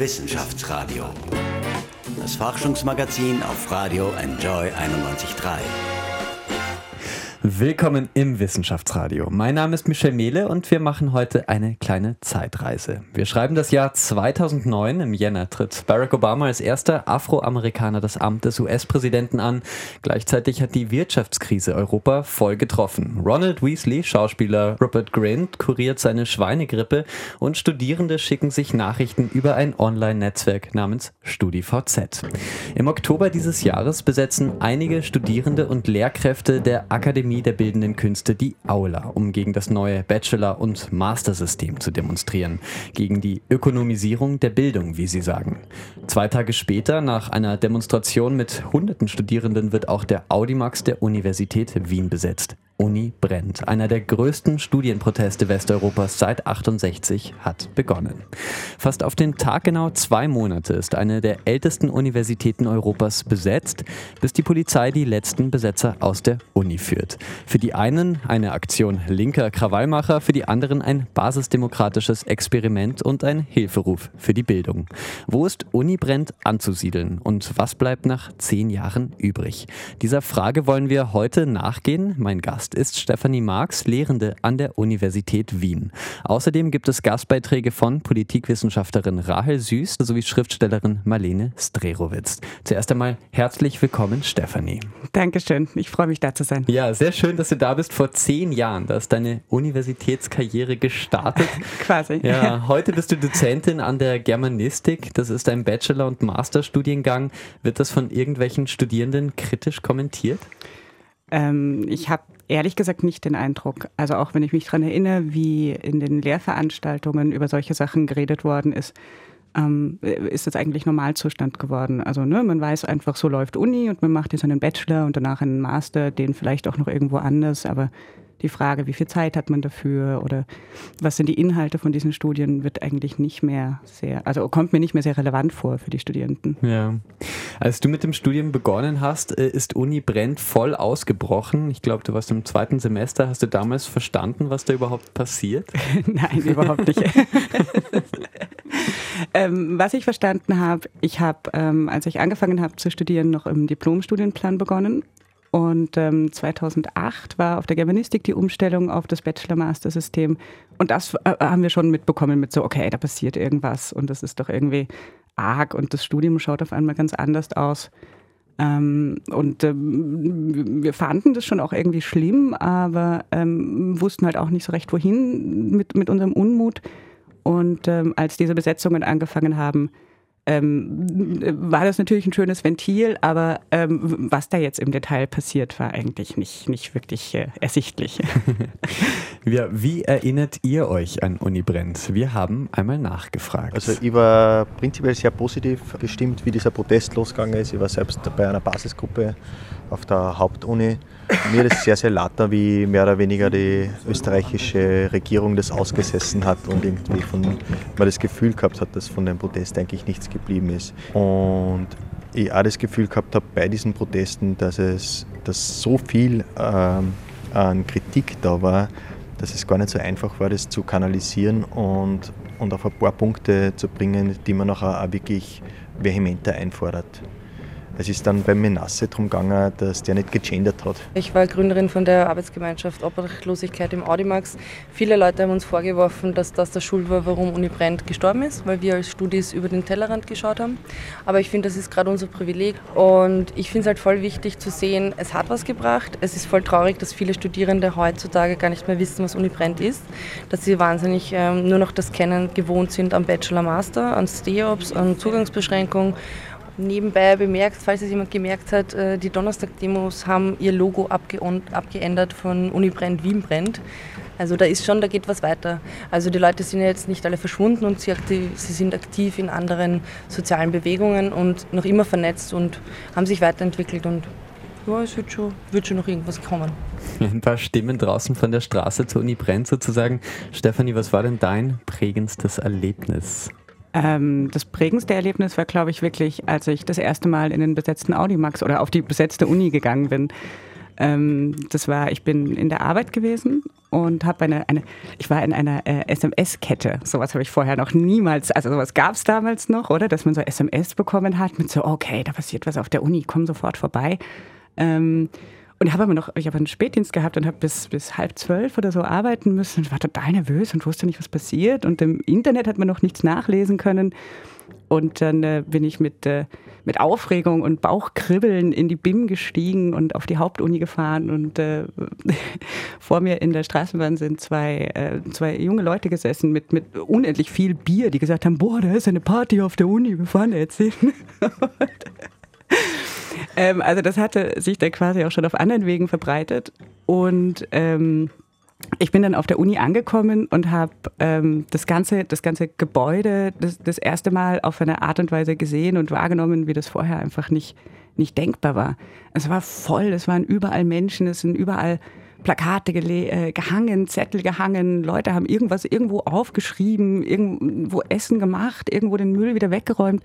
Wissenschaftsradio. Das Forschungsmagazin auf Radio Enjoy 91.3. Willkommen im Wissenschaftsradio. Mein Name ist Michel Mehle und wir machen heute eine kleine Zeitreise. Wir schreiben das Jahr 2009. Im Jänner tritt Barack Obama als erster Afroamerikaner das Amt des US-Präsidenten an. Gleichzeitig hat die Wirtschaftskrise Europa voll getroffen. Ronald Weasley, Schauspieler Robert Grant, kuriert seine Schweinegrippe und Studierende schicken sich Nachrichten über ein Online-Netzwerk namens StudiVZ. Im Oktober dieses Jahres besetzen einige Studierende und Lehrkräfte der Akademie der Bildenden Künste die Aula, um gegen das neue Bachelor- und Mastersystem zu demonstrieren. Gegen die Ökonomisierung der Bildung, wie sie sagen. 2 Tage später, nach einer Demonstration mit hunderten Studierenden, wird auch der Audimax der Universität Wien besetzt. Uni brennt. Einer der größten Studienproteste Westeuropas seit 68 hat begonnen. Fast auf den Tag genau 2 Monate ist eine der ältesten Universitäten Europas besetzt, bis die Polizei die letzten Besetzer aus der Uni führt. Für die einen eine Aktion linker Krawallmacher, für die anderen ein basisdemokratisches Experiment und ein Hilferuf für die Bildung. Wo ist Uni brennt anzusiedeln und was bleibt nach 10 Jahren übrig? Dieser Frage wollen wir heute nachgehen. Mein Gast ist Stefanie Marx, Lehrende an der Universität Wien. Außerdem gibt es Gastbeiträge von Politikwissenschaftlerin Rahel Süß sowie Schriftstellerin Marlene Streeruwitz. Zuerst einmal herzlich willkommen, Stefanie. Dankeschön, ich freue mich, da zu sein. Ja, sehr schön, dass du da bist. Vor 10 Jahren, da ist deine Universitätskarriere gestartet. Quasi. Ja, heute bist du Dozentin an der Germanistik. Das ist ein Bachelor- und Masterstudiengang. Wird das von irgendwelchen Studierenden kritisch kommentiert? Ich habe ehrlich gesagt nicht den Eindruck. Also auch wenn ich mich daran erinnere, wie in den Lehrveranstaltungen über solche Sachen geredet worden ist, ist das eigentlich Normalzustand geworden. Also man weiß einfach, so läuft Uni und man macht jetzt einen Bachelor und danach einen Master, den vielleicht auch noch irgendwo anders. Aber die Frage, wie viel Zeit hat man dafür oder was sind die Inhalte von diesen Studien, wird eigentlich nicht mehr sehr, also kommt mir nicht mehr sehr relevant vor für die Studierenden. Ja. Als du mit dem Studium begonnen hast, ist Uni brennt voll ausgebrochen. Ich glaube, du warst im 2. Semester. Hast du damals verstanden, was da überhaupt passiert? Nein, überhaupt nicht. Was ich verstanden habe, ich habe, als ich angefangen habe zu studieren, noch im Diplomstudienplan begonnen. Und 2008 war auf der Germanistik die Umstellung auf das Bachelor-Master-System. Und das haben wir schon mitbekommen mit so, okay, da passiert irgendwas und das ist doch irgendwie arg und das Studium schaut auf einmal ganz anders aus. Wir fanden das schon auch irgendwie schlimm, aber wussten halt auch nicht so recht, wohin mit unserem Unmut. Und als diese Besetzungen angefangen haben, war das natürlich ein schönes Ventil, aber was da jetzt im Detail passiert, war eigentlich nicht wirklich ersichtlich. Ja, wie erinnert ihr euch an Uni brennt? Wir haben einmal nachgefragt. Also ich war prinzipiell sehr positiv gestimmt, wie dieser Protest losgegangen ist. Ich war selbst bei einer Basisgruppe auf der Hauptuni. Mir ist sehr, sehr latter, wie mehr oder weniger die österreichische Regierung das ausgesessen hat und irgendwie man das Gefühl gehabt hat, dass von dem Protest eigentlich nichts geblieben ist. Und ich auch das Gefühl gehabt habe bei diesen Protesten, dass so viel an Kritik da war, dass es gar nicht so einfach war, das zu kanalisieren und auf ein paar Punkte zu bringen, die man nachher auch wirklich vehementer einfordert. Es ist dann beim Menasse darum gegangen, dass der nicht gegendert hat. Ich war Gründerin von der Arbeitsgemeinschaft Obdachlosigkeit im Audimax. Viele Leute haben uns vorgeworfen, dass das der Schuld war, warum Uni brennt gestorben ist, weil wir als Studis über den Tellerrand geschaut haben. Aber ich finde, das ist gerade unser Privileg und ich finde es halt voll wichtig zu sehen, es hat was gebracht. Es ist voll traurig, dass viele Studierende heutzutage gar nicht mehr wissen, was Uni brennt ist, dass sie wahnsinnig nur noch das Kennen gewohnt sind am Bachelor, Master, an STEOPS, an Zugangsbeschränkungen. Nebenbei bemerkt, falls es jemand gemerkt hat, die Donnerstag-Demos haben ihr Logo abgeändert von Uni brennt, Wien brennt. Also da geht was weiter. Also die Leute sind ja jetzt nicht alle verschwunden und sie sind aktiv in anderen sozialen Bewegungen und noch immer vernetzt und haben sich weiterentwickelt und ja, es wird schon noch irgendwas kommen. Ein paar Stimmen draußen von der Straße zur Uni brennt sozusagen. Stefanie, was war denn dein prägendstes Erlebnis? Das prägendste Erlebnis war, glaube ich, wirklich, als ich das erste Mal in den besetzten Audimax oder auf die besetzte Uni gegangen bin. Ich bin in der Arbeit gewesen und habe ich war in einer SMS-Kette. Sowas habe ich vorher noch niemals, also sowas gab es damals noch, oder? Dass man so SMS bekommen hat mit so, okay, da passiert was auf der Uni, komm sofort vorbei. Und ich habe einen Spätdienst gehabt und habe bis 11:30 oder so arbeiten müssen und war total nervös und wusste nicht, was passiert. Und im Internet hat man noch nichts nachlesen können. Und dann bin ich mit Aufregung und Bauchkribbeln in die BIM gestiegen und auf die Hauptuni gefahren. Und vor mir in der Straßenbahn sind zwei junge Leute gesessen mit unendlich viel Bier, die gesagt haben, boah, da ist eine Party auf der Uni, wir fahren jetzt hin. Also das hatte sich dann quasi auch schon auf anderen Wegen verbreitet. Und ich bin dann auf der Uni angekommen und habe das ganze Gebäude das erste Mal auf eine Art und Weise gesehen und wahrgenommen, wie das vorher einfach nicht denkbar war. Es war voll, es waren überall Menschen, es sind überall Plakate gehangen, Zettel gehangen, Leute haben irgendwas irgendwo aufgeschrieben, irgendwo Essen gemacht, irgendwo den Müll wieder weggeräumt.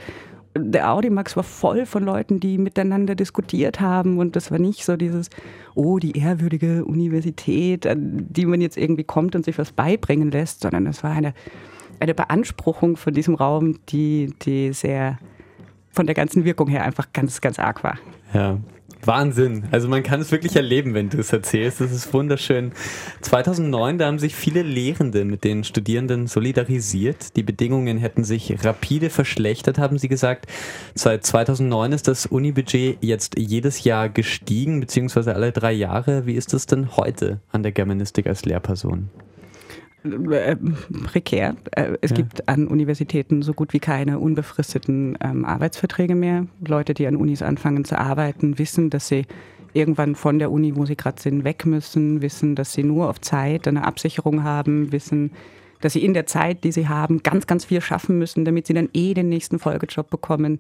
Der Audimax war voll von Leuten, die miteinander diskutiert haben, und das war nicht so dieses, oh, die ehrwürdige Universität, an die man jetzt irgendwie kommt und sich was beibringen lässt, sondern es war eine Beanspruchung von diesem Raum, die sehr von der ganzen Wirkung her einfach ganz, ganz arg war. Ja. Wahnsinn. Also man kann es wirklich erleben, wenn du es erzählst. Das ist wunderschön. 2009, da haben sich viele Lehrende mit den Studierenden solidarisiert. Die Bedingungen hätten sich rapide verschlechtert, haben sie gesagt. Seit 2009 ist das Uni-Budget jetzt jedes Jahr gestiegen, beziehungsweise alle 3 Jahre. Wie ist das denn heute an der Germanistik als Lehrperson? Prekär. Es gibt an Universitäten so gut wie keine unbefristeten Arbeitsverträge mehr. Leute, die an Unis anfangen zu arbeiten, wissen, dass sie irgendwann von der Uni, wo sie gerade sind, weg müssen, wissen, dass sie nur auf Zeit eine Absicherung haben, wissen, dass sie in der Zeit, die sie haben, ganz, ganz viel schaffen müssen, damit sie dann den nächsten Folgejob bekommen.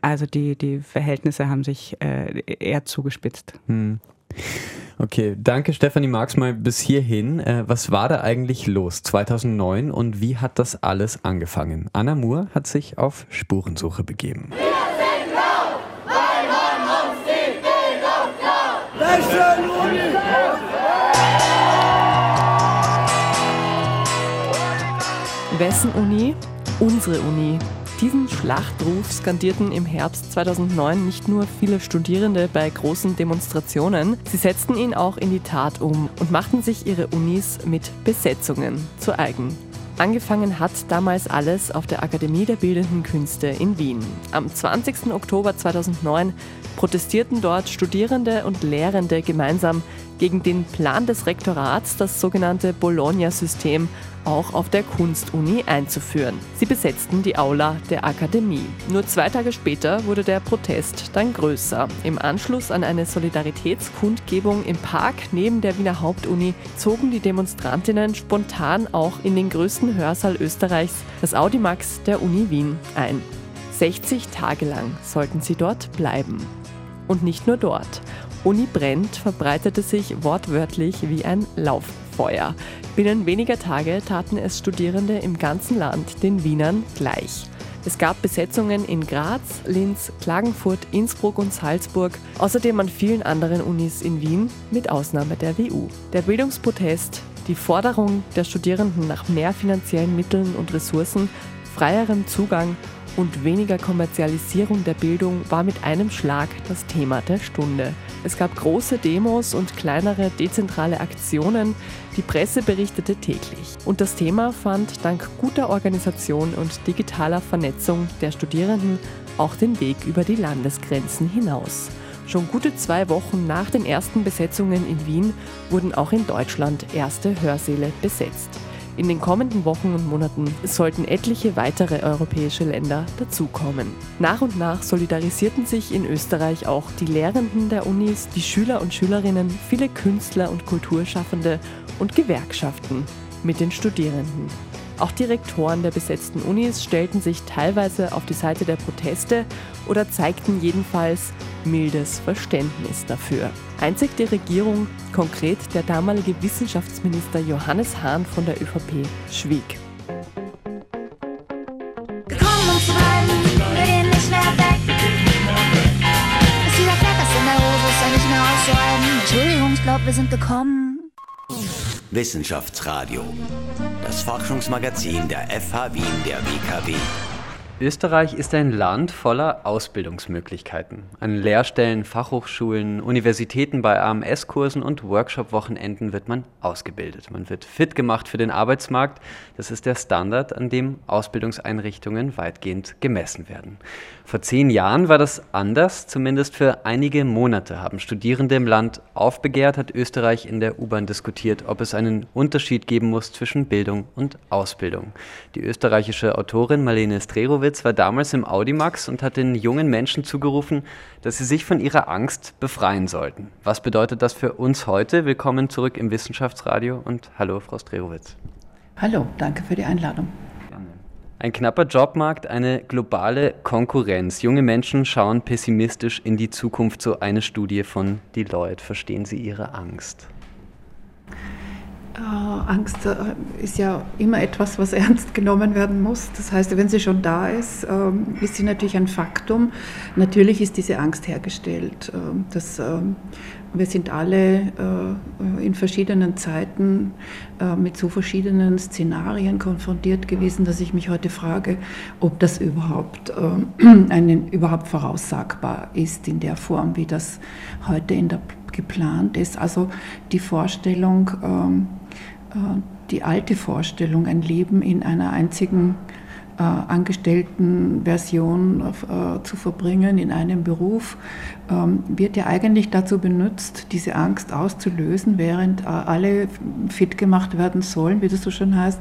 Also die Verhältnisse haben sich eher zugespitzt. Hm. Okay, danke Stefanie Marx mal bis hierhin. Was war da eigentlich los 2009 und wie hat das alles angefangen? Anna Moore hat sich auf Spurensuche begeben. Wir sind laut, weil man uns die Bildung klaut. Lächeln, Uni! Wessen Uni? Unsere Uni. Diesen Schlachtruf skandierten im Herbst 2009 nicht nur viele Studierende bei großen Demonstrationen, sie setzten ihn auch in die Tat um und machten sich ihre Unis mit Besetzungen zu eigen. Angefangen hat damals alles auf der Akademie der Bildenden Künste in Wien. Am 20. Oktober 2009 protestierten dort Studierende und Lehrende gemeinsam gegen den Plan des Rektorats, das sogenannte Bologna-System auch auf der Kunstuni einzuführen. Sie besetzten die Aula der Akademie. Nur 2 Tage später wurde der Protest dann größer. Im Anschluss an eine Solidaritätskundgebung im Park neben der Wiener Hauptuni zogen die Demonstrantinnen spontan auch in den größten Hörsaal Österreichs, das Audimax der Uni Wien, ein. 60 Tage lang sollten sie dort bleiben. Und nicht nur dort. Uni brennt verbreitete sich wortwörtlich wie ein Lauffeuer. Binnen weniger Tage taten es Studierende im ganzen Land den Wienern gleich. Es gab Besetzungen in Graz, Linz, Klagenfurt, Innsbruck und Salzburg, außerdem an vielen anderen Unis in Wien, mit Ausnahme der WU. Der Bildungsprotest, die Forderung der Studierenden nach mehr finanziellen Mitteln und Ressourcen, freierem Zugang und weniger Kommerzialisierung der Bildung war mit einem Schlag das Thema der Stunde. Es gab große Demos und kleinere dezentrale Aktionen, die Presse berichtete täglich. Und das Thema fand dank guter Organisation und digitaler Vernetzung der Studierenden auch den Weg über die Landesgrenzen hinaus. Schon gute 2 Wochen nach den ersten Besetzungen in Wien wurden auch in Deutschland erste Hörsäle besetzt. In den kommenden Wochen und Monaten sollten etliche weitere europäische Länder dazukommen. Nach und nach solidarisierten sich in Österreich auch die Lehrenden der Unis, die Schüler und Schülerinnen, viele Künstler und Kulturschaffende und Gewerkschaften mit den Studierenden. Auch die Rektoren der besetzten Unis stellten sich teilweise auf die Seite der Proteste oder zeigten jedenfalls mildes Verständnis dafür. Einzig die Regierung, konkret der damalige Wissenschaftsminister Johannes Hahn von der ÖVP, schwieg. Gekommen, um zu bleiben, wir gehen nicht mehr weg. Ist wieder Fleck aus in der Hose, ist ja nicht mehr auszuhalten. glaube, wir sind gekommen. Wissenschaftsradio, das Forschungsmagazin der FH Wien der WKW. Österreich ist ein Land voller Ausbildungsmöglichkeiten. An Lehrstellen, Fachhochschulen, Universitäten bei AMS-Kursen und Workshop-Wochenenden wird man ausgebildet. Man wird fit gemacht für den Arbeitsmarkt. Das ist der Standard, an dem Ausbildungseinrichtungen weitgehend gemessen werden. Vor 10 Jahren war das anders, zumindest für einige Monate haben Studierende im Land aufbegehrt, hat Österreich in der U-Bahn diskutiert, ob es einen Unterschied geben muss zwischen Bildung und Ausbildung. Die österreichische Autorin Marlene Streeruwitz war damals im Audimax und hat den jungen Menschen zugerufen, dass sie sich von ihrer Angst befreien sollten. Was bedeutet das für uns heute? Willkommen zurück im Wissenschaftsradio und hallo Frau Streeruwitz. Hallo, danke für die Einladung. Ein knapper Jobmarkt, eine globale Konkurrenz. Junge Menschen schauen pessimistisch in die Zukunft, so eine Studie von Deloitte. Verstehen Sie Ihre Angst? Angst ist ja immer etwas, was ernst genommen werden muss. Das heißt, wenn sie schon da ist, ist sie natürlich ein Faktum. Natürlich ist diese Angst hergestellt. Wir sind alle in verschiedenen Zeiten mit so verschiedenen Szenarien konfrontiert gewesen, dass ich mich heute frage, ob das überhaupt voraussagbar ist in der Form, wie das heute geplant ist. Also die Vorstellung, die alte Vorstellung, ein Leben in einer einzigen angestellten Version zu verbringen in einem Beruf, wird ja eigentlich dazu benutzt, diese Angst auszulösen, während alle fit gemacht werden sollen, wie das so schön heißt,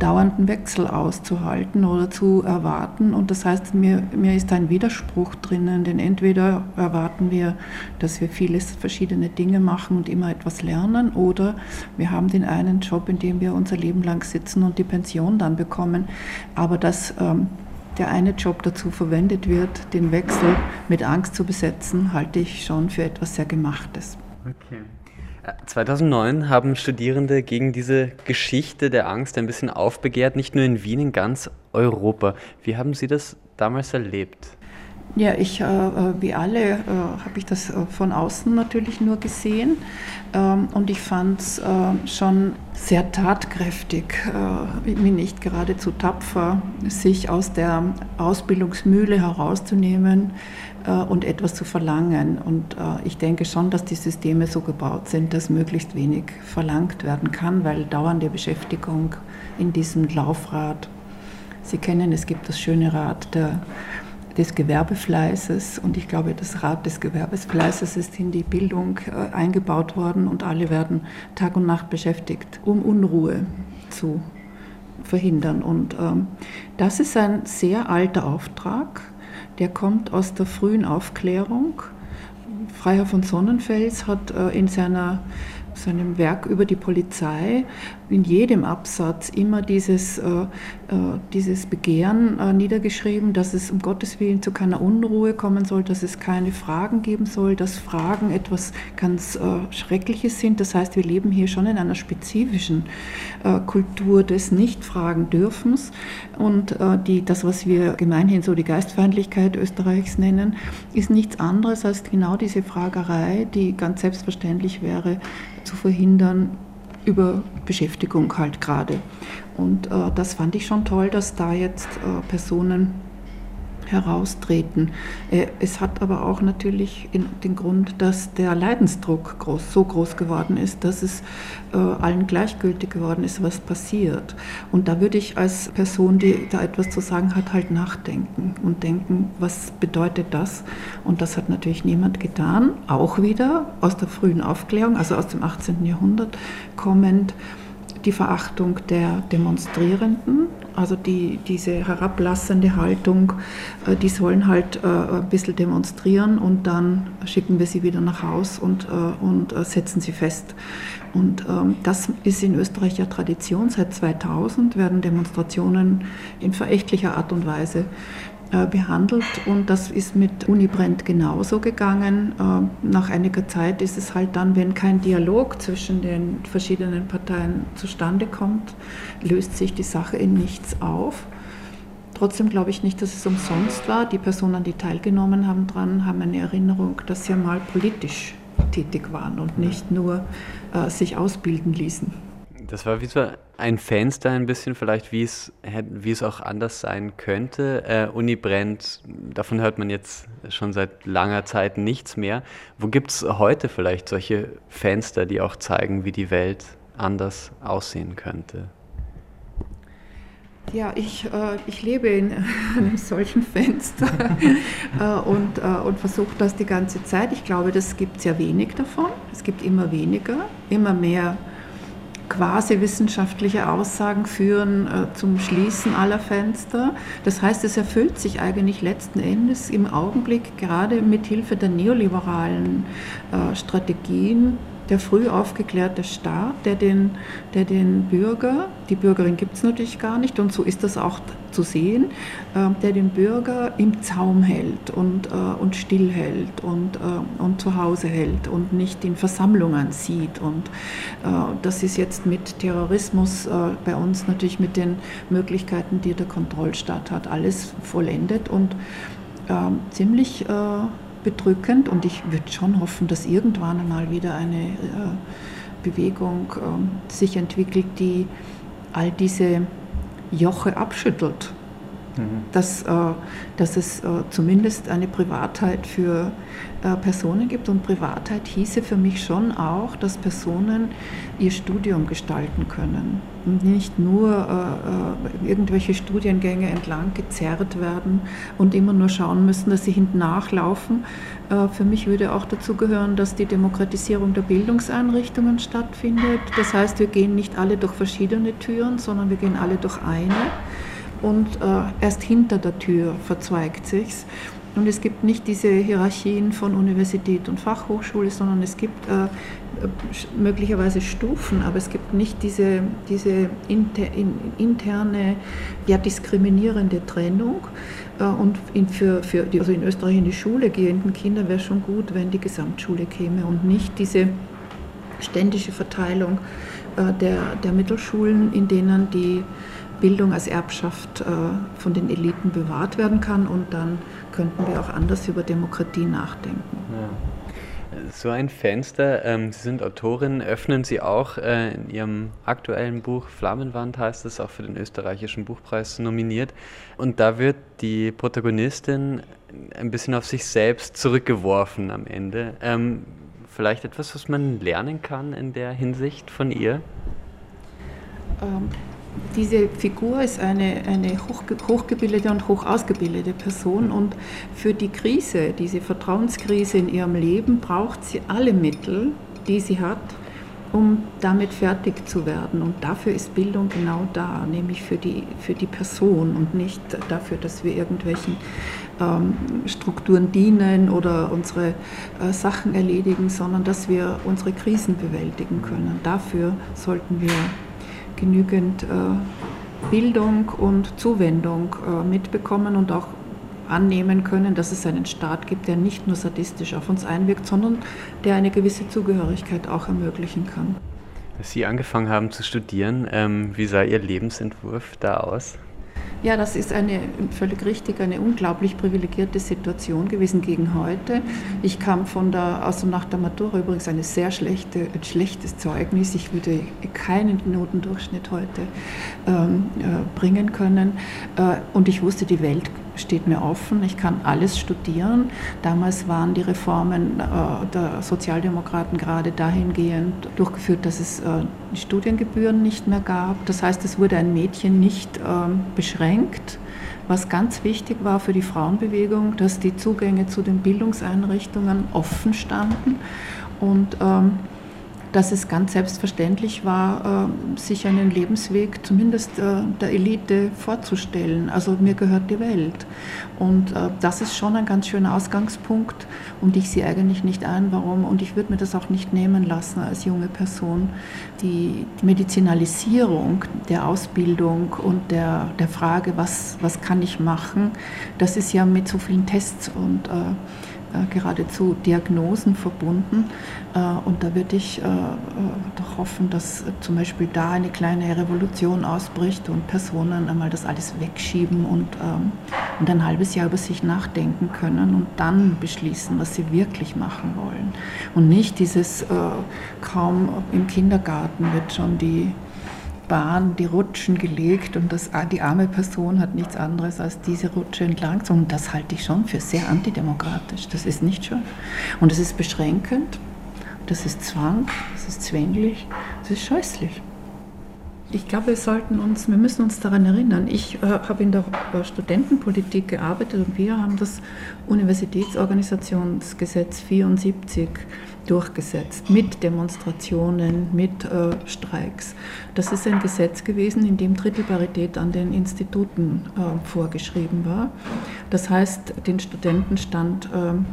dauernden Wechsel auszuhalten oder zu erwarten. Und das heißt, mir ist ein Widerspruch drinnen, denn entweder erwarten wir, dass wir viele verschiedene Dinge machen und immer etwas lernen, oder wir haben den einen Job, in dem wir unser Leben lang sitzen und die Pension dann bekommen. Aber dass der eine Job dazu verwendet wird, den Wechsel mit Angst zu besetzen, halte ich schon für etwas sehr Gemachtes. Okay. 2009 haben Studierende gegen diese Geschichte der Angst ein bisschen aufbegehrt, nicht nur in Wien, in ganz Europa. Wie haben Sie das damals erlebt? Ja, wie alle habe ich das von außen natürlich nur gesehen, und ich fand es schon sehr tatkräftig, mir nicht geradezu tapfer, sich aus der Ausbildungsmühle herauszunehmen und etwas zu verlangen. Und ich denke schon, dass die Systeme so gebaut sind, dass möglichst wenig verlangt werden kann, weil dauernde Beschäftigung in diesem Laufrad, Sie kennen, es gibt das schöne Rad des Gewerbefleißes, und ich glaube, das Rad des Gewerbefleißes ist in die Bildung eingebaut worden, und alle werden Tag und Nacht beschäftigt, um Unruhe zu verhindern. Und das ist ein sehr alter Auftrag, der kommt aus der frühen Aufklärung. Freiherr von Sonnenfels hat in seinem Werk über die Polizei in jedem Absatz immer dieses Begehren niedergeschrieben, dass es um Gottes Willen zu keiner Unruhe kommen soll, dass es keine Fragen geben soll, dass Fragen etwas ganz Schreckliches sind. Das heißt, wir leben hier schon in einer spezifischen Kultur des Nicht-Fragen-Dürfens. Und das, was wir gemeinhin so die Geistfeindlichkeit Österreichs nennen, ist nichts anderes als genau diese Fragerei, die ganz selbstverständlich wäre, zu verhindern, über Beschäftigung halt gerade. Und das fand ich schon toll, dass da jetzt Personen heraustreten. Es hat aber auch natürlich den Grund, dass der Leidensdruck so groß geworden ist, dass es allen gleichgültig geworden ist, was passiert. Und da würde ich als Person, die da etwas zu sagen hat, halt nachdenken und denken, was bedeutet das? Und das hat natürlich niemand getan, auch wieder aus der frühen Aufklärung, also aus dem 18. Jahrhundert kommend, die Verachtung der Demonstrierenden, also diese herablassende Haltung, die sollen halt ein bisschen demonstrieren und dann schicken wir sie wieder nach Haus und setzen sie fest. Und das ist in Österreich ja Tradition. Seit 2000 werden Demonstrationen in verächtlicher Art und Weise behandelt, und das ist mit Uni brennt genauso gegangen. Nach einiger Zeit ist es halt dann, wenn kein Dialog zwischen den verschiedenen Parteien zustande kommt, löst sich die Sache in nichts auf. Trotzdem glaube ich nicht, dass es umsonst war. Die Personen, die teilgenommen haben, haben eine Erinnerung, dass sie mal politisch tätig waren und nicht nur sich ausbilden ließen. Das war wie so ein Fenster ein bisschen vielleicht, wie es auch anders sein könnte. Uni brennt, davon hört man jetzt schon seit langer Zeit nichts mehr. Wo gibt es heute vielleicht solche Fenster, die auch zeigen, wie die Welt anders aussehen könnte? Ja, ich lebe in einem solchen Fenster und versuche das die ganze Zeit. Ich glaube, das gibt sehr wenig davon. Es gibt immer weniger, immer mehr quasi wissenschaftliche Aussagen führen zum Schließen aller Fenster. Das heißt, es erfüllt sich eigentlich letzten Endes im Augenblick gerade mit Hilfe der neoliberalen Strategien. Der früh aufgeklärte Staat, der den Bürger, die Bürgerin gibt es natürlich gar nicht und so ist das auch zu sehen, der den Bürger im Zaum hält und still hält und zu Hause hält und nicht in Versammlungen sieht. Und das ist jetzt mit Terrorismus bei uns natürlich mit den Möglichkeiten, die der Kontrollstaat hat, alles vollendet und ziemlich bedrückend und ich würde schon hoffen, dass irgendwann einmal wieder eine Bewegung sich entwickelt, die all diese Joche abschüttelt. Mhm. Dass es zumindest eine Privatheit für Personen gibt und Privatheit hieße für mich schon auch, dass Personen ihr Studium gestalten können und nicht nur irgendwelche Studiengänge entlang gezerrt werden und immer nur schauen müssen, dass sie hinten nachlaufen. Für mich würde auch dazu gehören, dass die Demokratisierung der Bildungseinrichtungen stattfindet. Das heißt, wir gehen nicht alle durch verschiedene Türen, sondern wir gehen alle durch eine. Und erst hinter der Tür verzweigt sich's. Und es gibt nicht diese Hierarchien von Universität und Fachhochschule, sondern es gibt möglicherweise Stufen, aber es gibt nicht diese interne, ja, diskriminierende Trennung. Und für die also in Österreich in die Schule gehenden Kinder wäre schon gut, wenn die Gesamtschule käme und nicht diese ständische Verteilung der Mittelschulen, in denen die Bildung als Erbschaft von den Eliten bewahrt werden kann und dann könnten wir auch anders über Demokratie nachdenken. Ja. So ein Fenster, Sie sind Autorin, öffnen Sie auch in Ihrem aktuellen Buch, Flammenwand heißt es, auch für den österreichischen Buchpreis nominiert und da wird die Protagonistin ein bisschen auf sich selbst zurückgeworfen am Ende. Vielleicht etwas, was man lernen kann in der Hinsicht von ihr? Diese Figur ist eine hochgebildete und hochausgebildete Person und für die Krise, diese Vertrauenskrise in ihrem Leben, braucht sie alle Mittel, die sie hat, um damit fertig zu werden. Und dafür ist Bildung genau da, nämlich für die Person und nicht dafür, dass wir irgendwelchen Strukturen dienen oder unsere Sachen erledigen, sondern dass wir unsere Krisen bewältigen können. Dafür sollten wir genügend Bildung und Zuwendung mitbekommen und auch annehmen können, dass es einen Staat gibt, der nicht nur sadistisch auf uns einwirkt, sondern der eine gewisse Zugehörigkeit auch ermöglichen kann. Als Sie angefangen haben zu studieren, wie sah Ihr Lebensentwurf da aus? Ja, das ist eine unglaublich privilegierte Situation gewesen gegen heute. Ich kam also nach der Matura übrigens ein schlechtes Zeugnis. Ich würde keinen Notendurchschnitt heute bringen können. Und ich wusste, die Welt steht mir offen, ich kann alles studieren. Damals waren die Reformen der Sozialdemokraten gerade dahingehend durchgeführt, dass es Studiengebühren nicht mehr gab. Das heißt, es wurde ein Mädchen nicht beschränkt, was ganz wichtig war für die Frauenbewegung, dass die Zugänge zu den Bildungseinrichtungen offen standen und dass es ganz selbstverständlich war, sich einen Lebensweg zumindest der Elite vorzustellen. Also mir gehört die Welt. Und das ist schon ein ganz schöner Ausgangspunkt und ich sehe eigentlich nicht ein, warum. Und ich würde mir das auch nicht nehmen lassen als junge Person. Die Medizinalisierung der Ausbildung und der Frage, was kann ich machen, das ist ja mit so vielen Tests und geradezu Diagnosen verbunden. Und da würde ich doch hoffen, dass zum Beispiel da eine kleine Revolution ausbricht und Personen einmal das alles wegschieben und ein halbes Jahr über sich nachdenken können und dann beschließen, was sie wirklich machen wollen. Und nicht dieses kaum im Kindergarten wird schon die Bahn, die Rutschen gelegt und das, die arme Person hat nichts anderes als diese Rutsche entlang. Und das halte ich schon für sehr antidemokratisch. Das ist nicht schön. Und das ist beschränkend, das ist Zwang, das ist zwänglich, das ist scheußlich. Ich glaube, wir müssen uns daran erinnern. Ich habe in der Studentenpolitik gearbeitet und wir haben das Universitätsorganisationsgesetz 74 durchgesetzt, mit Demonstrationen, mit Streiks. Das ist ein Gesetz gewesen, in dem Drittelparität an den Instituten vorgeschrieben war. Das heißt, den Studenten stand ein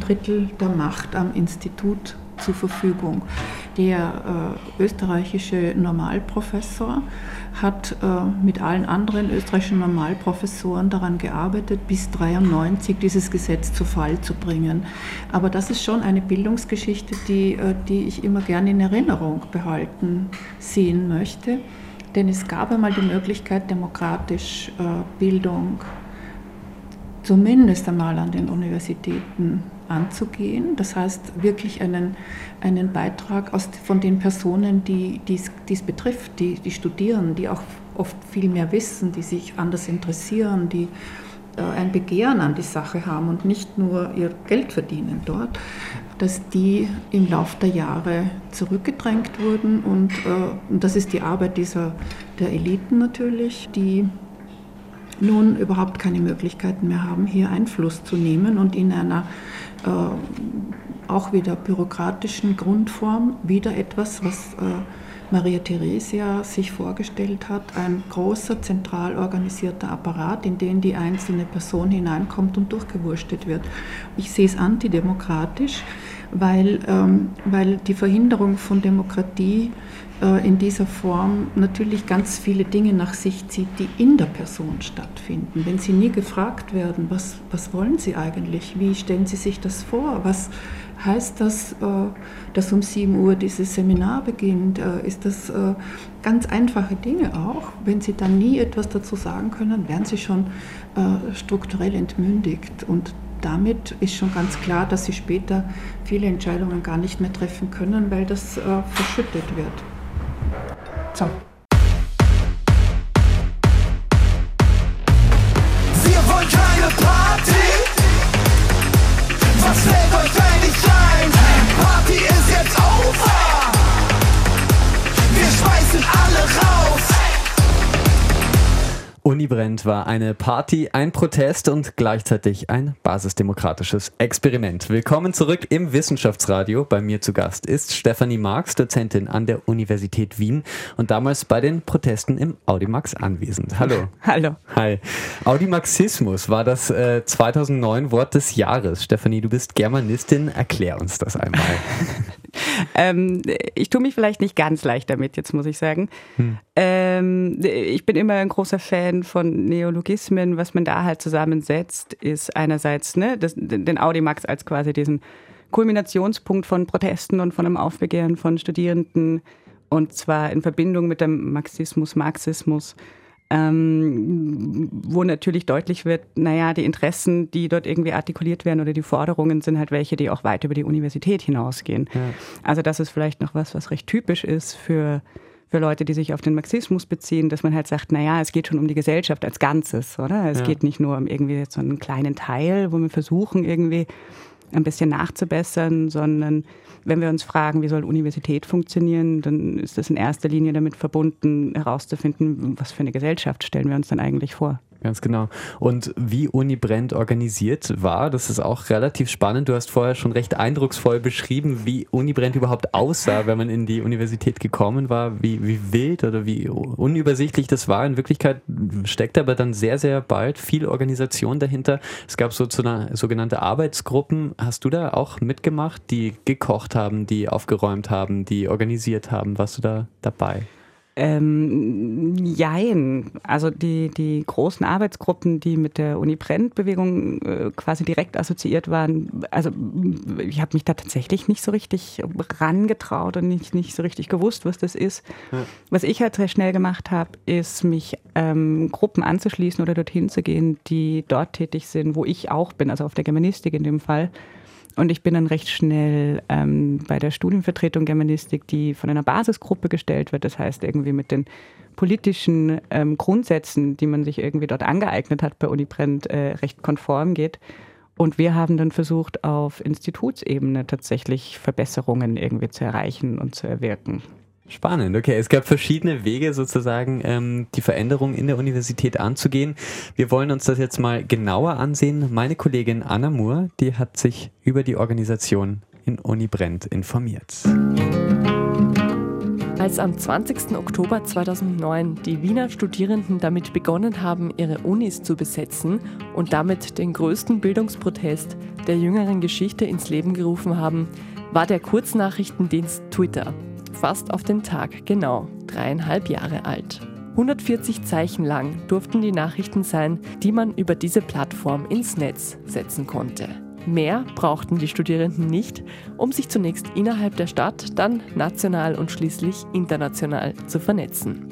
Drittel der Macht am Institut zur Verfügung. Der österreichische Normalprofessor hat mit allen anderen österreichischen Normalprofessoren daran gearbeitet, bis 1993 dieses Gesetz zu Fall zu bringen. Aber das ist schon eine Bildungsgeschichte, die ich immer gerne in Erinnerung behalten sehen möchte. Denn es gab einmal die Möglichkeit, demokratisch Bildung zumindest einmal an den Universitäten anzugehen. Das heißt, wirklich einen Beitrag von den Personen, die dies betrifft, die studieren, die auch oft viel mehr wissen, die sich anders interessieren, die ein Begehren an die Sache haben und nicht nur ihr Geld verdienen dort, dass die im Laufe der Jahre zurückgedrängt wurden. Und das ist die Arbeit der Eliten natürlich, die nun überhaupt keine Möglichkeiten mehr haben, hier Einfluss zu nehmen und in einer auch wieder bürokratischen Grundform wieder etwas, was Maria Theresia sich vorgestellt hat, ein großer, zentral organisierter Apparat, in den die einzelne Person hineinkommt und durchgewurstet wird. Ich sehe es antidemokratisch, weil die Verhinderung von Demokratie in dieser Form natürlich ganz viele Dinge nach sich zieht, die in der Person stattfinden. Wenn sie nie gefragt werden, was wollen sie eigentlich, wie stellen sie sich das vor, was heißt das, dass um 7 Uhr dieses Seminar beginnt, ist das ganz einfache Dinge auch. Wenn sie dann nie etwas dazu sagen können, werden sie schon strukturell entmündigt und damit ist schon ganz klar, dass sie später viele Entscheidungen gar nicht mehr treffen können, weil das verschüttet wird. So. Wir wollen keine Party. Was fällt euch eigentlich ein? Party ist jetzt over. Wir schmeißen alle raus. Uni brennt war eine Party, ein Protest und gleichzeitig ein basisdemokratisches Experiment. Willkommen zurück im Wissenschaftsradio. Bei mir zu Gast ist Stefanie Marx, Dozentin an der Universität Wien und damals bei den Protesten im Audimax anwesend. Hallo. Hallo. Hi. Audimaxismus war das 2009 Wort des Jahres. Stefanie, du bist Germanistin. Erklär uns das einmal. Ich tue mich vielleicht nicht ganz leicht damit, jetzt muss ich sagen. Ich bin immer ein großer Fan von Neologismen. Was man da halt zusammensetzt, ist einerseits den Audimax als quasi diesen Kulminationspunkt von Protesten und von einem Aufbegehren von Studierenden und zwar in Verbindung mit dem Marxismus, wo natürlich deutlich wird, die Interessen, die dort irgendwie artikuliert werden oder die Forderungen sind halt welche, die auch weit über die Universität hinausgehen. Ja. Also das ist vielleicht noch was recht typisch ist für Leute, die sich auf den Marxismus beziehen, dass man halt sagt, es geht schon um die Gesellschaft als Ganzes, oder? Es geht nicht nur um irgendwie so einen kleinen Teil, wo wir versuchen irgendwie ein bisschen nachzubessern, sondern wenn wir uns fragen, wie soll Universität funktionieren, dann ist das in erster Linie damit verbunden, herauszufinden, was für eine Gesellschaft stellen wir uns dann eigentlich vor. Ganz genau. Und wie Uni brennt organisiert war, das ist auch relativ spannend. Du hast vorher schon recht eindrucksvoll beschrieben, wie Uni brennt überhaupt aussah, wenn man in die Universität gekommen war, wie wild oder wie unübersichtlich das war. In Wirklichkeit steckt aber dann sehr, sehr bald viel Organisation dahinter. Es gab sogenannte Arbeitsgruppen. Hast du da auch mitgemacht, die gekocht haben, die aufgeräumt haben, die organisiert haben? Warst du da dabei? Jein. Also die großen Arbeitsgruppen, die mit der Uni Brennt-Bewegung quasi direkt assoziiert waren, also ich habe mich da tatsächlich nicht so richtig rangetraut und nicht so richtig gewusst, was das ist. Ja. Was ich halt sehr schnell gemacht habe, ist, mich Gruppen anzuschließen oder dorthin zu gehen, die dort tätig sind, wo ich auch bin, also auf der Germanistik in dem Fall. Und ich bin dann recht schnell bei der Studienvertretung Germanistik, die von einer Basisgruppe gestellt wird. Das heißt, irgendwie mit den politischen Grundsätzen, die man sich irgendwie dort angeeignet hat bei Uni Brennt, recht konform geht. Und wir haben dann versucht, auf Institutsebene tatsächlich Verbesserungen irgendwie zu erreichen und zu erwirken. Spannend, okay. Es gab verschiedene Wege sozusagen, die Veränderung in der Universität anzugehen. Wir wollen uns das jetzt mal genauer ansehen. Meine Kollegin Anna Moore, die hat sich über die Organisation in Uni Brennt informiert. Als am 20. Oktober 2009 die Wiener Studierenden damit begonnen haben, ihre Unis zu besetzen und damit den größten Bildungsprotest der jüngeren Geschichte ins Leben gerufen haben, war der Kurznachrichtendienst Twitter fast auf den Tag genau 3,5 Jahre alt. 140 Zeichen lang durften die Nachrichten sein, die man über diese Plattform ins Netz setzen konnte. Mehr brauchten die Studierenden nicht, um sich zunächst innerhalb der Stadt, dann national und schließlich international zu vernetzen.